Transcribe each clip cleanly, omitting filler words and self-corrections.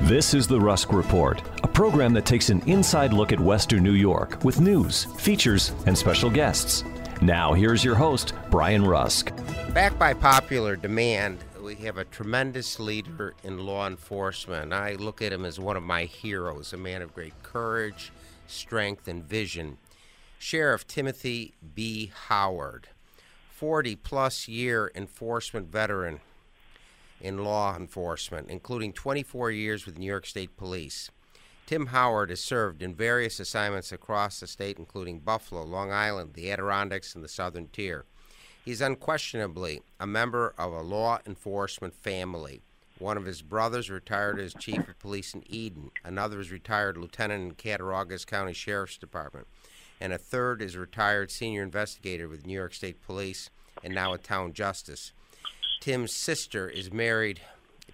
This is the Rusk Report, a program that takes an inside look at Western New York with news, features, and special guests. Now, here's your host, Brian Rusk. Back by popular demand, we have a tremendous leader in law enforcement. I look at him as one of my heroes, a man of great courage, strength, and vision. Sheriff Timothy B. Howard, 40-plus year enforcement veteran in law enforcement, including 24 years with New York State Police. Tim Howard has served in various assignments across the state, including Buffalo, Long Island, the Adirondacks, and the Southern Tier. He's unquestionably a member of a law enforcement family. One of his brothers retired as chief of police in Eden. Another is retired lieutenant in Cattaraugus County Sheriff's Department. And a third is retired senior investigator with New York State Police and now at Town Justice. Tim's sister is married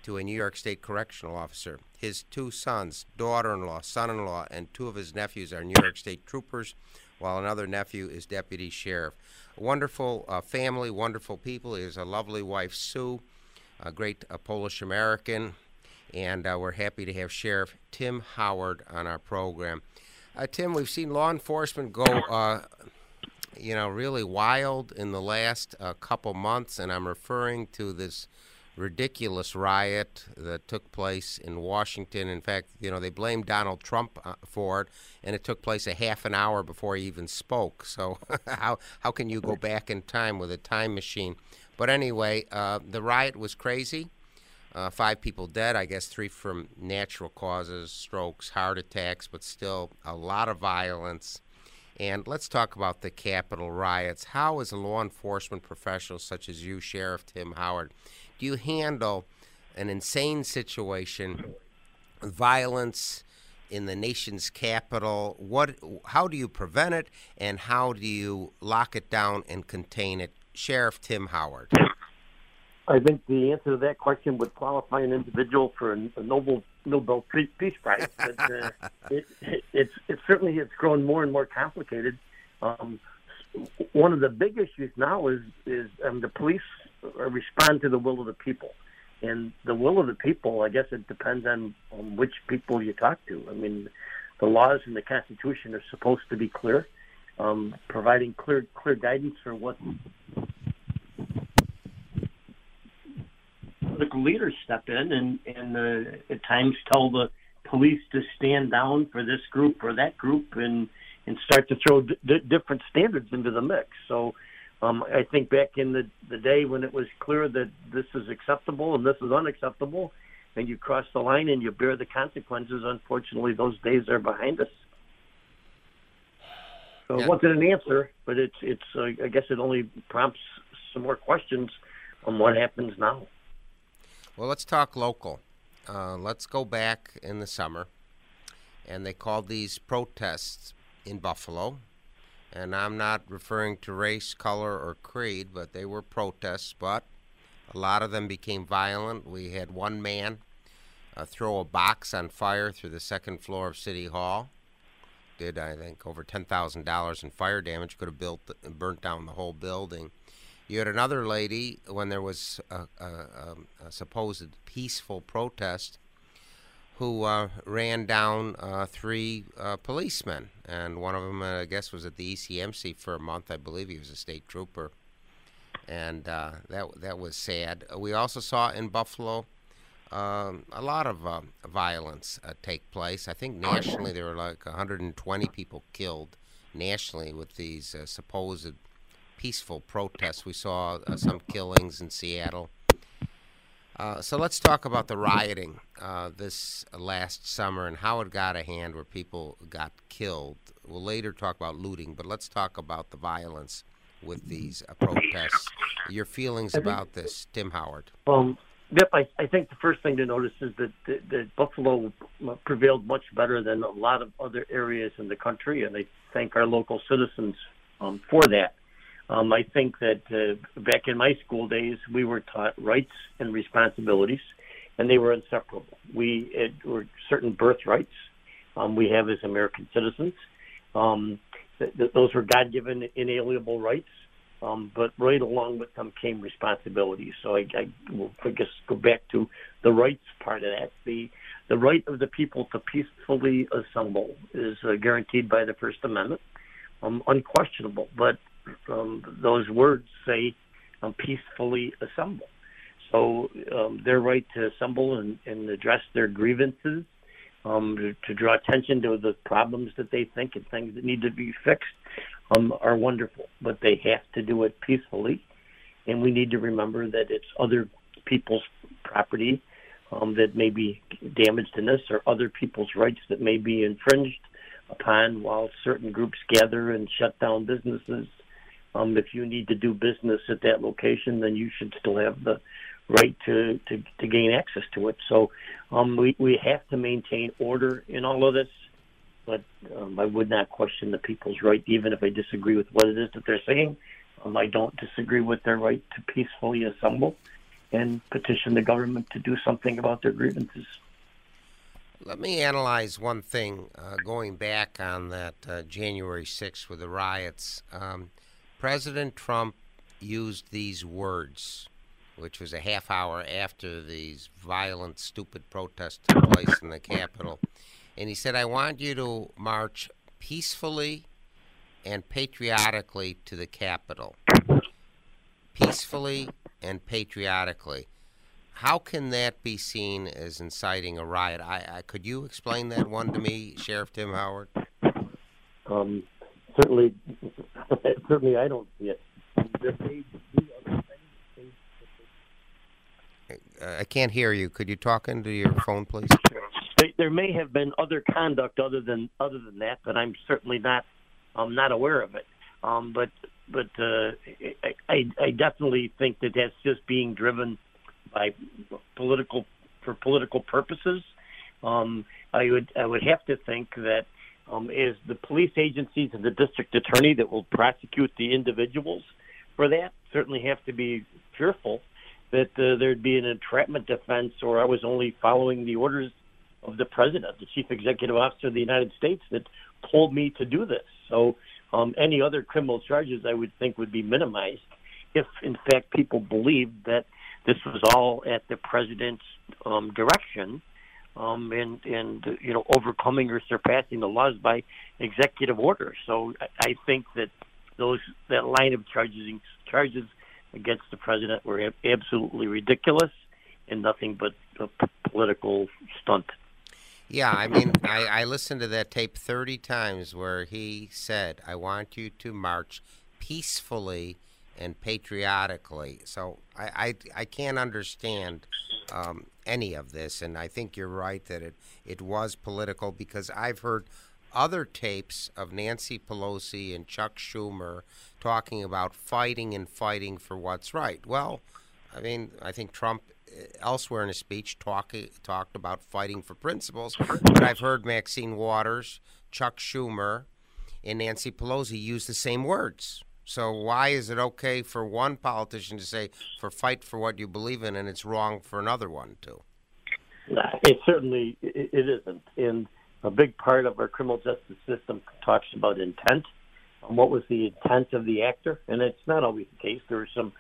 to a New York State correctional officer. His two sons, daughter-in-law, son-in-law, and two of his nephews are New York State troopers, while another nephew is deputy sheriff. A wonderful family, wonderful people. He has a lovely wife, Sue, a great Polish-American, and we're happy to have Sheriff Tim Howard on our program. Tim, we've seen law enforcement go really wild in the last couple months, and I'm referring to this ridiculous riot that took place in Washington. In fact, they blamed Donald Trump for it, and it took place a half an hour before he even spoke. So how can you go back in time with a time machine? But anyway, the riot was crazy. 5 people dead, I guess 3 from natural causes, strokes, heart attacks, but still a lot of violence. And let's talk about the Capitol riots. How, as a law enforcement professional such as you, Sheriff Tim Howard, do you handle an insane situation, violence in the nation's capital? How do you prevent it, and how do you lock it down and contain it? Sheriff Tim Howard. I think the answer to that question would qualify an individual for a Nobel Peace Prize. But, it certainly has grown more and more complicated. One of the big issues now is the police respond to the will of the people. And the will of the people, I guess it depends on which people you talk to. I mean, the laws in the Constitution are supposed to be clear, providing clear guidance for what political leaders step in and at times tell the police to stand down for this group or that group and start to throw different standards into the mix. So I think back in the day when it was clear that this is acceptable and this is unacceptable, and you cross the line and you bear the consequences, unfortunately those days are behind us. So yeah. It wasn't an answer, but it's I guess it only prompts some more questions on what happens now. Well, let's talk local. Let's go back in the summer, and they called these protests in Buffalo, and I'm not referring to race, color, or creed, but they were protests, but A lot of them became violent. We had one man throw a box on fire through the second floor of City Hall. Did, I think, over $10,000 in fire damage. Could have burnt down the whole building. You had another lady, when there was a supposed peaceful protest, who ran down three policemen. And one of them, I guess, was at the ECMC for a month. I believe he was a state trooper. And that was sad. We also saw in Buffalo a lot of violence take place. I think nationally there were like 120 people killed nationally with these supposed peaceful protests. We saw some killings in Seattle. So let's talk about the rioting this last summer and how it got a hand where people got killed. We'll later talk about looting, but let's talk about the violence with these protests. Your feelings about this, Tim Howard. Yep, I think the first thing to notice is that Buffalo prevailed much better than a lot of other areas in the country, and I thank our local citizens for that. I think that back in my school days, we were taught rights and responsibilities, and they were inseparable. Were certain birthrights we have as American citizens. Those were God-given, inalienable rights, but right along with them came responsibilities. So I will just go back to the rights part of that. The right of the people to peacefully assemble is guaranteed by the First Amendment, unquestionable. But those words say peacefully assemble. So their right to assemble and address their grievances, to draw attention to the problems that they think and things that need to be fixed are wonderful, but they have to do it peacefully. And we need to remember that it's other people's property that may be damaged in this, or other people's rights that may be infringed upon while certain groups gather and shut down businesses. If you need to do business at that location, then you should still have the right to gain access to it. So we have to maintain order in all of this, but I would not question the people's right, even if I disagree with what it is that they're saying. I don't disagree with their right to peacefully assemble and petition the government to do something about their grievances. Let me analyze one thing going back on that January 6th with the riots. President Trump used these words, which was a half hour after these violent, stupid protests took place in the Capitol. And he said, I want you to march peacefully and patriotically to the Capitol. Peacefully and patriotically. How can that be seen as inciting a riot? Could you explain that one to me, Sheriff Tim Howard? Certainly, I don't see it. There may be other things. I can't hear you. Could you talk into your phone, please? There may have been other conduct other than that, but I'm certainly not aware of it. I definitely think that that's just being driven by political purposes. I would have to think that. Is the police agencies and the district attorney that will prosecute the individuals for that certainly have to be fearful that there'd be an entrapment defense, or I was only following the orders of the president, the chief executive officer of the United States, that told me to do this. So any other criminal charges I would think would be minimized if, in fact, people believed that this was all at the president's direction. Overcoming or surpassing the laws by executive order. So I think that that line of charges against the president were absolutely ridiculous and nothing but a political stunt. Yeah, I mean, I listened to that tape 30 times where he said, I want you to march peacefully and patriotically. So I can't understand any of this, and I think you're right that it was political, because I've heard other tapes of Nancy Pelosi and Chuck Schumer talking about fighting and fighting for what's right. Well, I mean, I think Trump elsewhere in his speech talked about fighting for principles, but I've heard Maxine Waters, Chuck Schumer, and Nancy Pelosi use the same words. So why is it okay for one politician to say, fight for what you believe in, and it's wrong for another one to? It certainly it isn't. And a big part of our criminal justice system talks about intent. What was the intent of the actor? And it's not always the case. There are some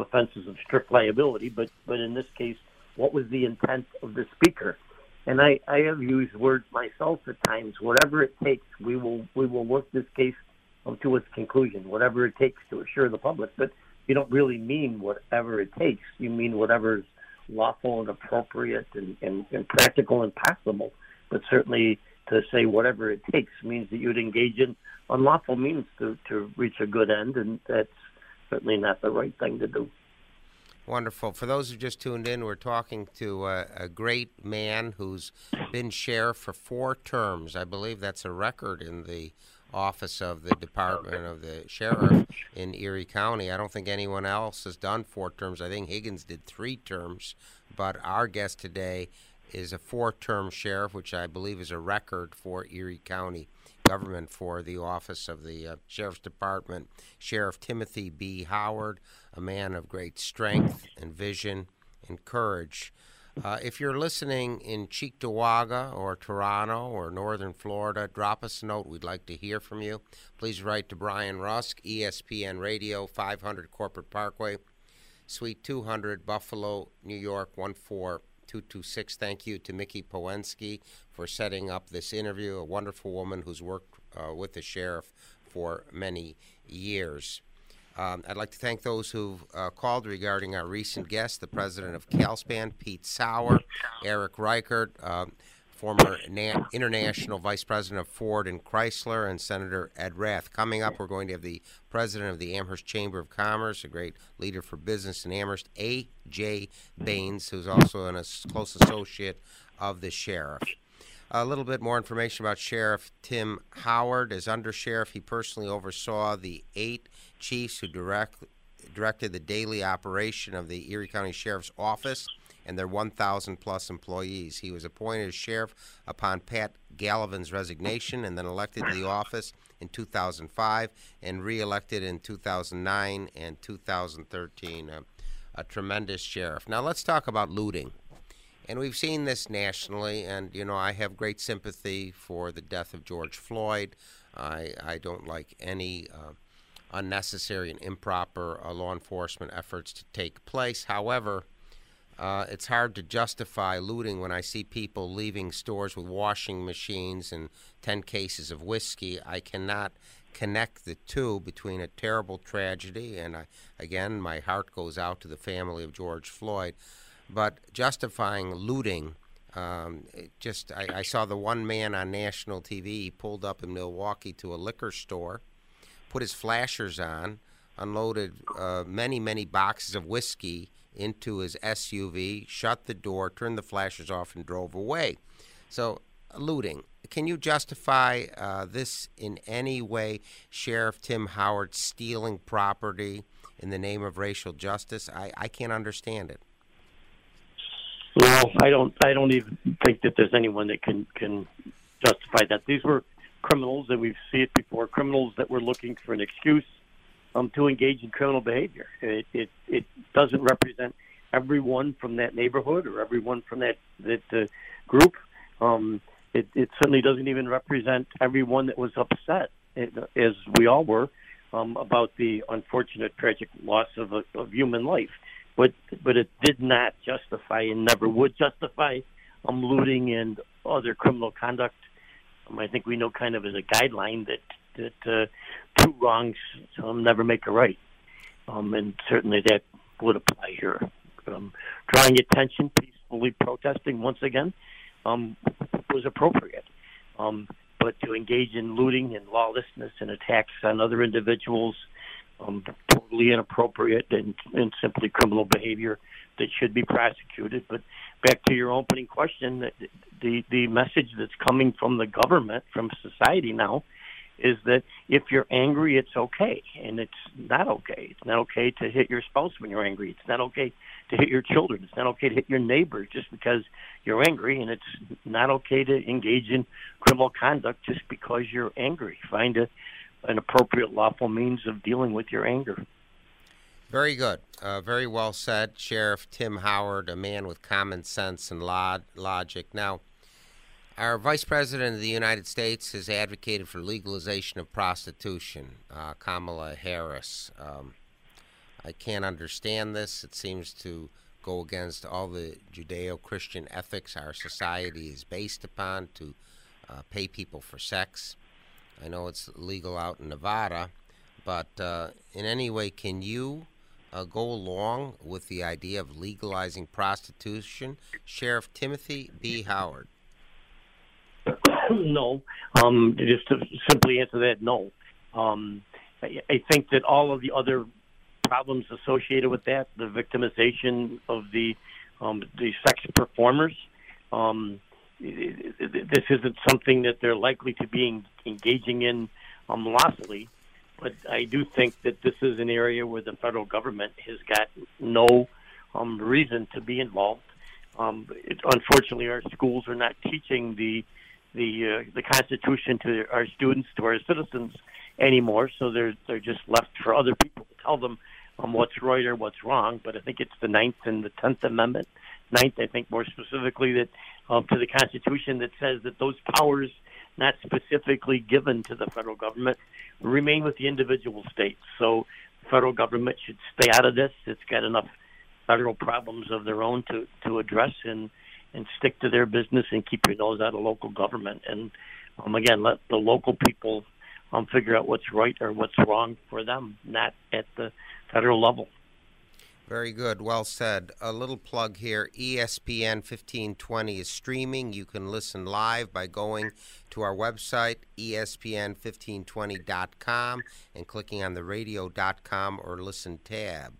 offenses of strict liability, but in this case, what was the intent of the speaker? And I have used words myself at times. Whatever it takes, we will work this case to its conclusion, whatever it takes to assure the public. But you don't really mean whatever it takes. You mean whatever is lawful and appropriate and practical and possible. But certainly to say whatever it takes means that you'd engage in unlawful means to reach a good end, and that's certainly not the right thing to do. Wonderful. For those who just tuned in, we're talking to a great man who's been sheriff for 4 terms. I believe that's a record in the office of the Department of the Sheriff in Erie County. I don't think anyone else has done 4 terms. I think Higgins did 3 terms, but our guest today is a 4-term sheriff, which I believe is a record for Erie County government for the office of the Sheriff's Department. Sheriff Timothy B. Howard, a man of great strength and vision and courage. If you're listening in Cheektowaga or Toronto or northern Florida, drop us a note. We'd like to hear from you. Please write to Brian Rusk, ESPN Radio, 500 Corporate Parkway, Suite 200, Buffalo, New York, 14226. Thank you to Mickey Pawenski for setting up this interview, a wonderful woman who's worked with the sheriff for many years. I'd like to thank those who've called regarding our recent guests, the president of Calspan, Pete Sauer, Eric Reichert, former international vice president of Ford and Chrysler, and Senator Ed Rath. Coming up, we're going to have the president of the Amherst Chamber of Commerce, a great leader for business in Amherst, A.J. Baines, who's also a close associate of the sheriff. A little bit more information about Sheriff Tim Howard. As undersheriff, he personally oversaw the 8 chiefs who directed the daily operation of the Erie County Sheriff's Office and their 1,000-plus employees. He was appointed as sheriff upon Pat Gallivan's resignation and then elected to the office in 2005 and re-elected in 2009 and 2013. A tremendous sheriff. Now let's talk about looting. And we've seen this nationally, and, you know, I have great sympathy for the death of George Floyd. I don't like any unnecessary and improper law enforcement efforts to take place. However, it's hard to justify looting when I see people leaving stores with washing machines and 10 cases of whiskey. I cannot connect the two between a terrible tragedy, and, again, my heart goes out to the family of George Floyd. But justifying looting, I saw the one man on national TV. He pulled up in Milwaukee to a liquor store, put his flashers on, unloaded many boxes of whiskey into his SUV, shut the door, turned the flashers off, and drove away. So looting. Can you justify this in any way, Sheriff Tim Howard stealing property in the name of racial justice? I can't understand it. Well, I don't even think that there's anyone that can justify that. These were criminals, and we've seen it before, criminals that were looking for an excuse to engage in criminal behavior. It doesn't represent everyone from that neighborhood or everyone from that group. It certainly doesn't even represent everyone that was upset, as we all were, about the unfortunate, tragic loss of human life. But it did not justify and never would justify looting and other criminal conduct. I think we know kind of as a guideline that 2 wrongs never make a right. And certainly that would apply here. Drawing attention, peacefully protesting once again was appropriate. But to engage in looting and lawlessness and attacks on other individuals, totally inappropriate and simply criminal behavior that should be prosecuted. But back to your opening question, the message that's coming from the government, from society now, is that if you're angry, it's okay, and it's not okay. It's not okay to hit your spouse when you're angry. It's not okay to hit your children. It's not okay to hit your neighbors just because you're angry, and it's not okay to engage in criminal conduct just because you're angry. Find a an appropriate lawful means of dealing with your anger. Very good. Very well said, Sheriff Tim Howard, a man with common sense and logic. Now, our Vice President of the United States has advocated for legalization of prostitution, Kamala Harris. I can't understand this. It seems to go against all the Judeo-Christian ethics our society is based upon, to pay people for sex. I know it's legal out in Nevada, but in any way, can you go along with the idea of legalizing prostitution? Sheriff Timothy B. Howard. No. Just to simply answer that, no. I think that all of the other problems associated with that, the victimization of the sex performers, this isn't something that they're likely to be engaging in lawfully. But I do think that this is an area where the federal government has got no reason to be involved. Unfortunately, our schools are not teaching the Constitution to our students, to our citizens anymore. So they're just left for other people to tell them what's right or what's wrong. But I think it's the 9th and the 10th Amendment. 9th, I think, more specifically, that to the Constitution, that says that those powers not specifically given to the federal government remain with the individual states. So the federal government should stay out of this. It's got enough federal problems of their own to address, and stick to their business and keep your nose out of local government. And, again, let the local people figure out what's right or what's wrong for them, not at the federal level. Very good. Well said. A little plug here. ESPN 1520 is streaming. You can listen live by going to our website, ESPN1520.com, and clicking on the radio.com or listen tab.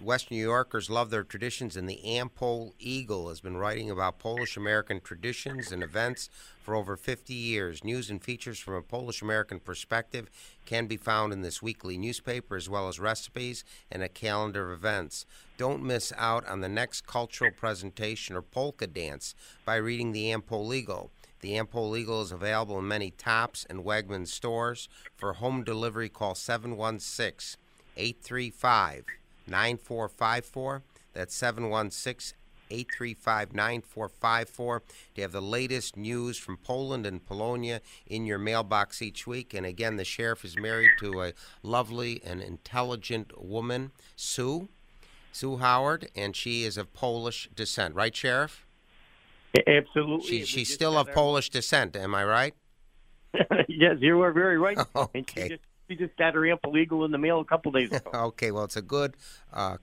West New Yorkers love their traditions, and the Am-Pol Eagle has been writing about Polish-American traditions and events for over 50 years. News and features from a Polish-American perspective can be found in this weekly newspaper, as well as recipes and a calendar of events. Don't miss out on the next cultural presentation or polka dance by reading the Am-Pol Eagle. The Am-Pol Eagle is available in many Tops and Wegmans stores. For home delivery, call 716-835-9454. That's 716-835-9454 to have the latest news from Poland and Polonia in your mailbox each week. And again, the sheriff is married to a lovely and intelligent woman, Sue Howard, and she is of Polish descent. Right, Sheriff? Absolutely. She's still of Polish descent, am I right? Yes, you are very right. Okay. She just got her Am-Pol Eagle in the mail a couple days ago. Okay, well, it's a good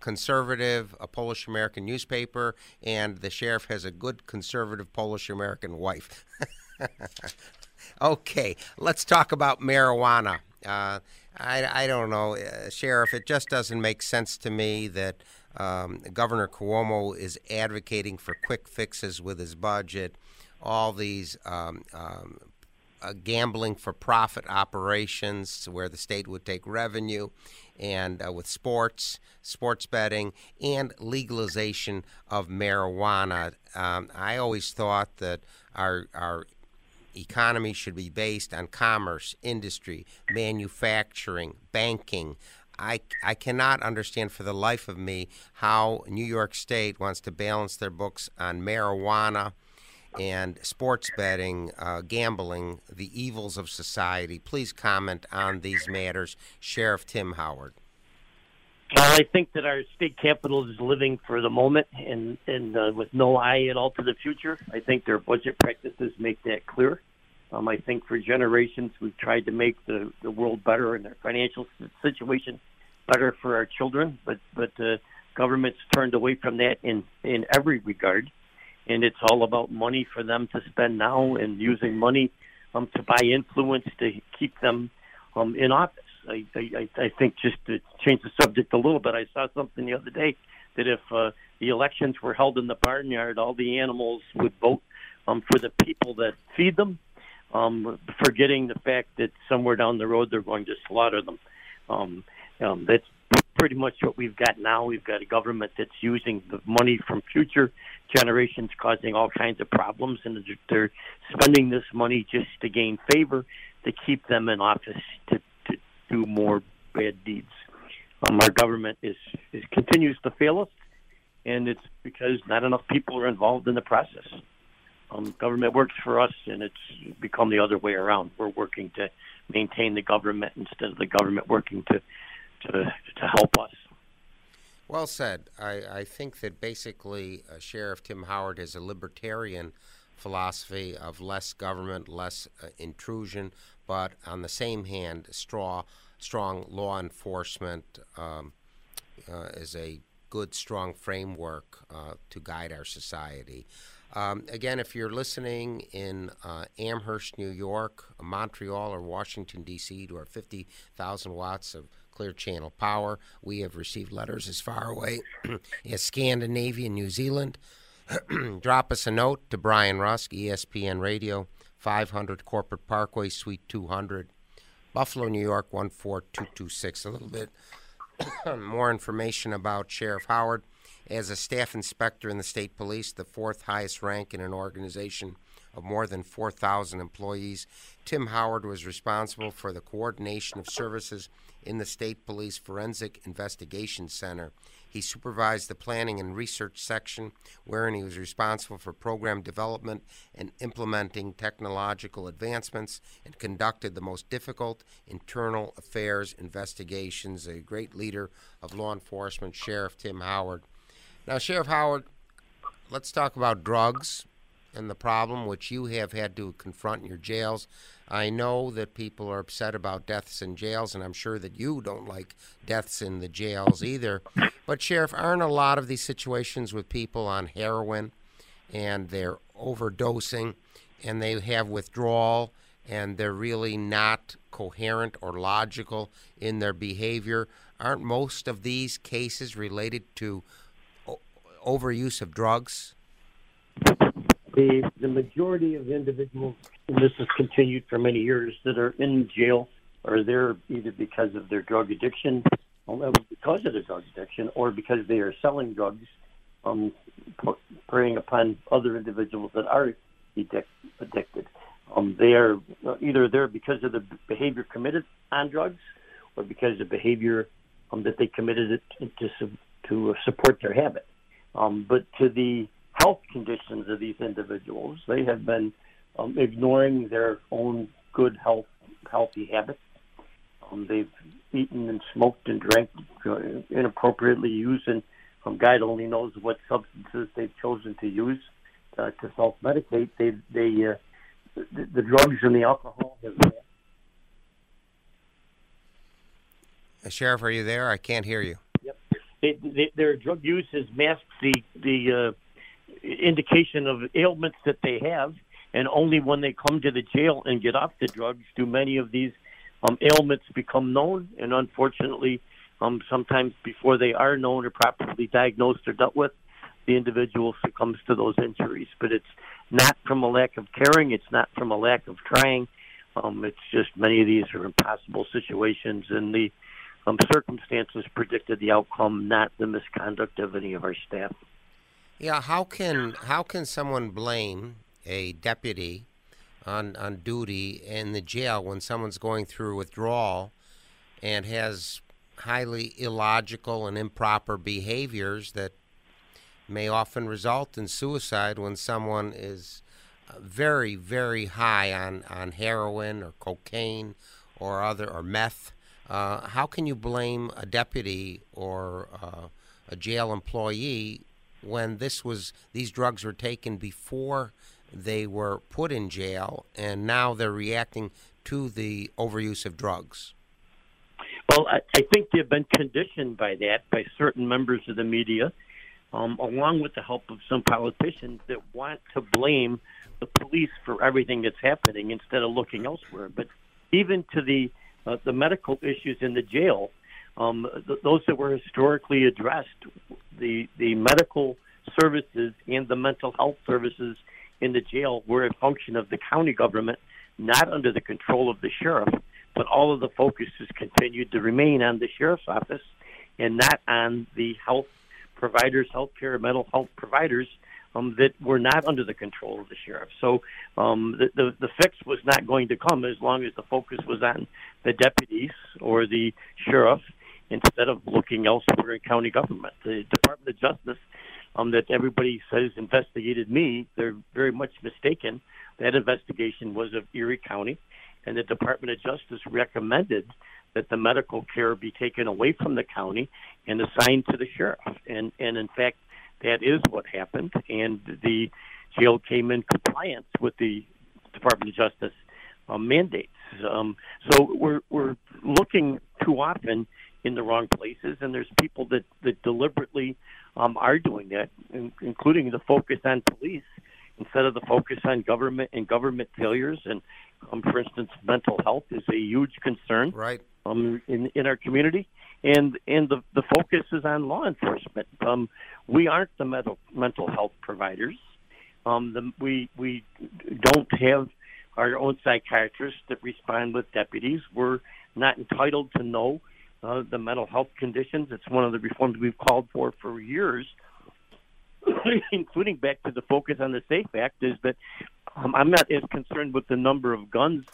conservative Polish-American newspaper, and the sheriff has a good conservative Polish-American wife. Okay, let's talk about marijuana. I don't know, Sheriff, it just doesn't make sense to me that Governor Cuomo is advocating for quick fixes with his budget, all these gambling for profit operations where the state would take revenue, and with sports betting, and legalization of marijuana. I always thought that our economy should be based on commerce, industry, manufacturing, banking. I cannot understand for the life of me how New York State wants to balance their books on marijuana and sports betting, gambling, the evils of society. Please comment on these matters, Sheriff Tim Howard. Well, I think that our state capital is living for the moment and with no eye at all to the future. I think their budget practices make that clear. I think for generations we've tried to make the world better and their financial situation better for our children, but government's turned away from that in every regard. And it's all about money for them to spend now, and using money to buy influence to keep them in office. I think, just to change the subject a little bit, I saw something the other day that if the elections were held in the barnyard, all the animals would vote for the people that feed them, forgetting the fact that somewhere down the road they're going to slaughter them. That's pretty much what we've got now. We've got a government that's using the money from future generations, causing all kinds of problems, and they're spending this money just to gain favor to keep them in office to do more bad deeds. Our government is continues to fail us, and it's because not enough people are involved in the process. Government works for us, and it's become the other way around. We're working to maintain the government instead of the government working to help us. Well said. I think that basically Sheriff Tim Howard has a libertarian philosophy of less government, less intrusion, but on the same hand, strong law enforcement is a good, strong framework to guide our society. Again, if you're listening in Amherst, New York, Montreal, or Washington, D.C., to our 50,000 watts of clear channel power. We have received letters as far away as Scandinavia, New Zealand. Drop us a note to Brian Rusk, ESPN Radio, 500 Corporate Parkway, Suite 200, Buffalo, New York, 14226. A little bit more information about Sheriff Howard. As a staff inspector in the state police, the fourth highest rank in an organization of more than 4,000 employees, Tim Howard was responsible for the coordination of services in the State Police Forensic Investigation Center. He supervised the planning and research section, wherein he was responsible for program development and implementing technological advancements, and conducted the most difficult internal affairs investigations. A great leader of law enforcement, Sheriff Tim Howard. Now, Sheriff Howard, let's talk about drugs and the problem which you have had to confront in your jails. I know that people are upset about deaths in jails, and I'm sure that you don't like deaths in the jails either. But, Sheriff, aren't a lot of these situations with people on heroin and they're overdosing and they have withdrawal and they're really not coherent or logical in their behavior? Aren't most of these cases related to overuse of drugs? The majority of individuals, and this has continued for many years, that are in jail are there either because of their drug addiction, or because they are selling drugs, preying upon other individuals that are addicted. They are either there because of the behavior committed on drugs, or because of behavior that they committed to support their habit. But to the health conditions of these individuals, they have been ignoring their own good health, healthy habits. They've eaten and smoked and drank inappropriately, using God only knows what substances they've chosen to use to self-medicate. The drugs and the alcohol have Sheriff, are you there? I can't hear you. Yep. Their drug use has masked the indication of ailments that they have, and only when they come to the jail and get off the drugs do many of these ailments become known, and unfortunately sometimes before they are known or properly diagnosed or dealt with, the individual succumbs to those injuries. But it's not from a lack of caring, it's not from a lack of trying, it's just many of these are impossible situations, and the circumstances predicted the outcome, not the misconduct of any of our staff. Yeah, how can someone blame a deputy on duty in the jail when someone's going through withdrawal and has highly illogical and improper behaviors that may often result in suicide when someone is very, very high on heroin or cocaine or meth? How can you blame a deputy or a jail employee when these drugs were taken before they were put in jail, and now they're reacting to the overuse of drugs? Well, I think they've been conditioned by that, by certain members of the media, along with the help of some politicians that want to blame the police for everything that's happening instead of looking elsewhere. But even to the medical issues in the jail, those that were historically addressed, the medical services and the mental health services in the jail were a function of the county government, not under the control of the sheriff, but all of the focus has continued to remain on the sheriff's office and not on the health providers, healthcare, mental health providers that were not under the control of the sheriff. So the fix was not going to come as long as the focus was on the deputies or the sheriff instead of looking elsewhere in county government. The Department of Justice, that everybody says investigated me, they're very much mistaken. That investigation was of Erie County, and the Department of Justice recommended that the medical care be taken away from the county and assigned to the sheriff. And in fact, that is what happened, and the jail came in compliance with the Department of Justice mandates. So we're looking too often in the wrong places, and there's people that deliberately are doing that, including the focus on police instead of the focus on government and government failures. And, for instance, mental health is a huge concern, right, in our community. And the focus is on law enforcement. We aren't the mental health providers. We don't have our own psychiatrists that respond with deputies. We're not entitled to know the mental health conditions. It's one of the reforms we've called for years, including back to the focus on the SAFE Act, is that I'm not as concerned with the number of guns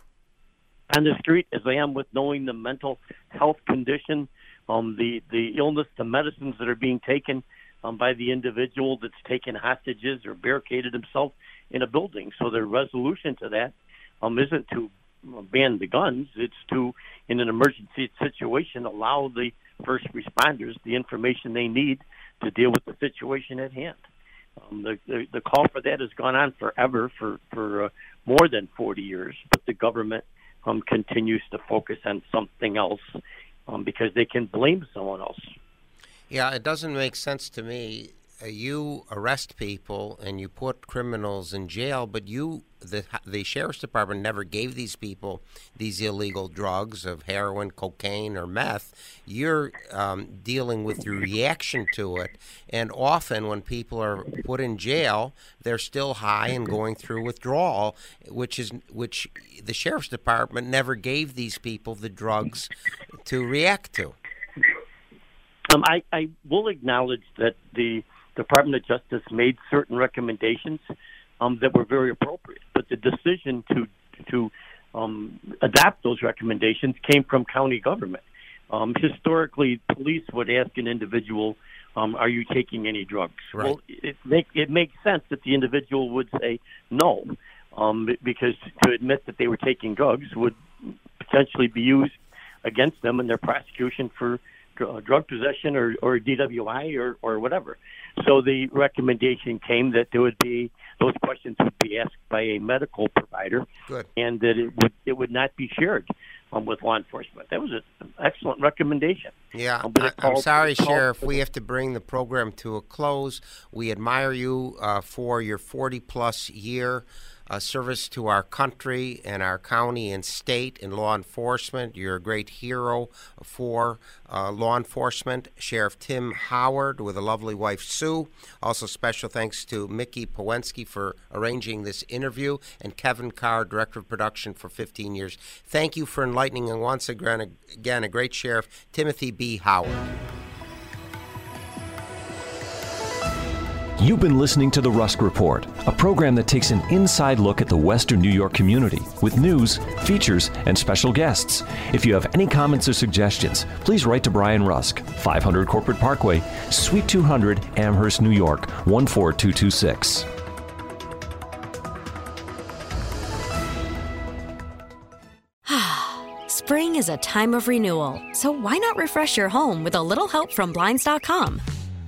on the street as I am with knowing the mental health condition, the illness, the medicines that are being taken by the individual that's taken hostages or barricaded himself in a building. So the resolution to that isn't to ban the guns. It's to, in an emergency situation, allow the first responders the information they need to deal with the situation at hand. The call for that has gone on forever, for more than 40 years, but the government continues to focus on something else because they can blame someone else. Yeah, it doesn't make sense to me. You arrest people and you put criminals in jail, but the sheriff's department never gave these people these illegal drugs of heroin, cocaine, or meth. You're dealing with your reaction to it, and often when people are put in jail, they're still high and going through withdrawal, which the sheriff's department never gave these people the drugs to react to. I will acknowledge that the Department of Justice made certain recommendations that were very appropriate, but the decision to adopt those recommendations came from county government. Historically, police would ask an individual, "Are you taking any drugs?" Right. Well, it makes sense that the individual would say no, because to admit that they were taking drugs would potentially be used against them in their prosecution for drug possession or DWI or whatever. So the recommendation came that there would be, those questions would be asked by a medical provider. Good. And that it would not be shared with law enforcement. That was an excellent recommendation. Yeah, I'm sorry, Sheriff. We have to bring the program to a close. We admire you for your 40-plus year service to our country and our county and state in law enforcement. You're a great hero for law enforcement. Sheriff Tim Howard with a lovely wife, Sue. Also special thanks to Mickey Pawenski for arranging this interview, and Kevin Carr, Director of Production for 15 years. Thank you for enlightening, and once again, a great Sheriff, Timothy B. Howard. You've been listening to The Rusk Report, a program that takes an inside look at the Western New York community with news, features, and special guests. If you have any comments or suggestions, please write to Brian Rusk, 500 Corporate Parkway, Suite 200, Amherst, New York, 14226. Spring is a time of renewal, so why not refresh your home with a little help from Blinds.com?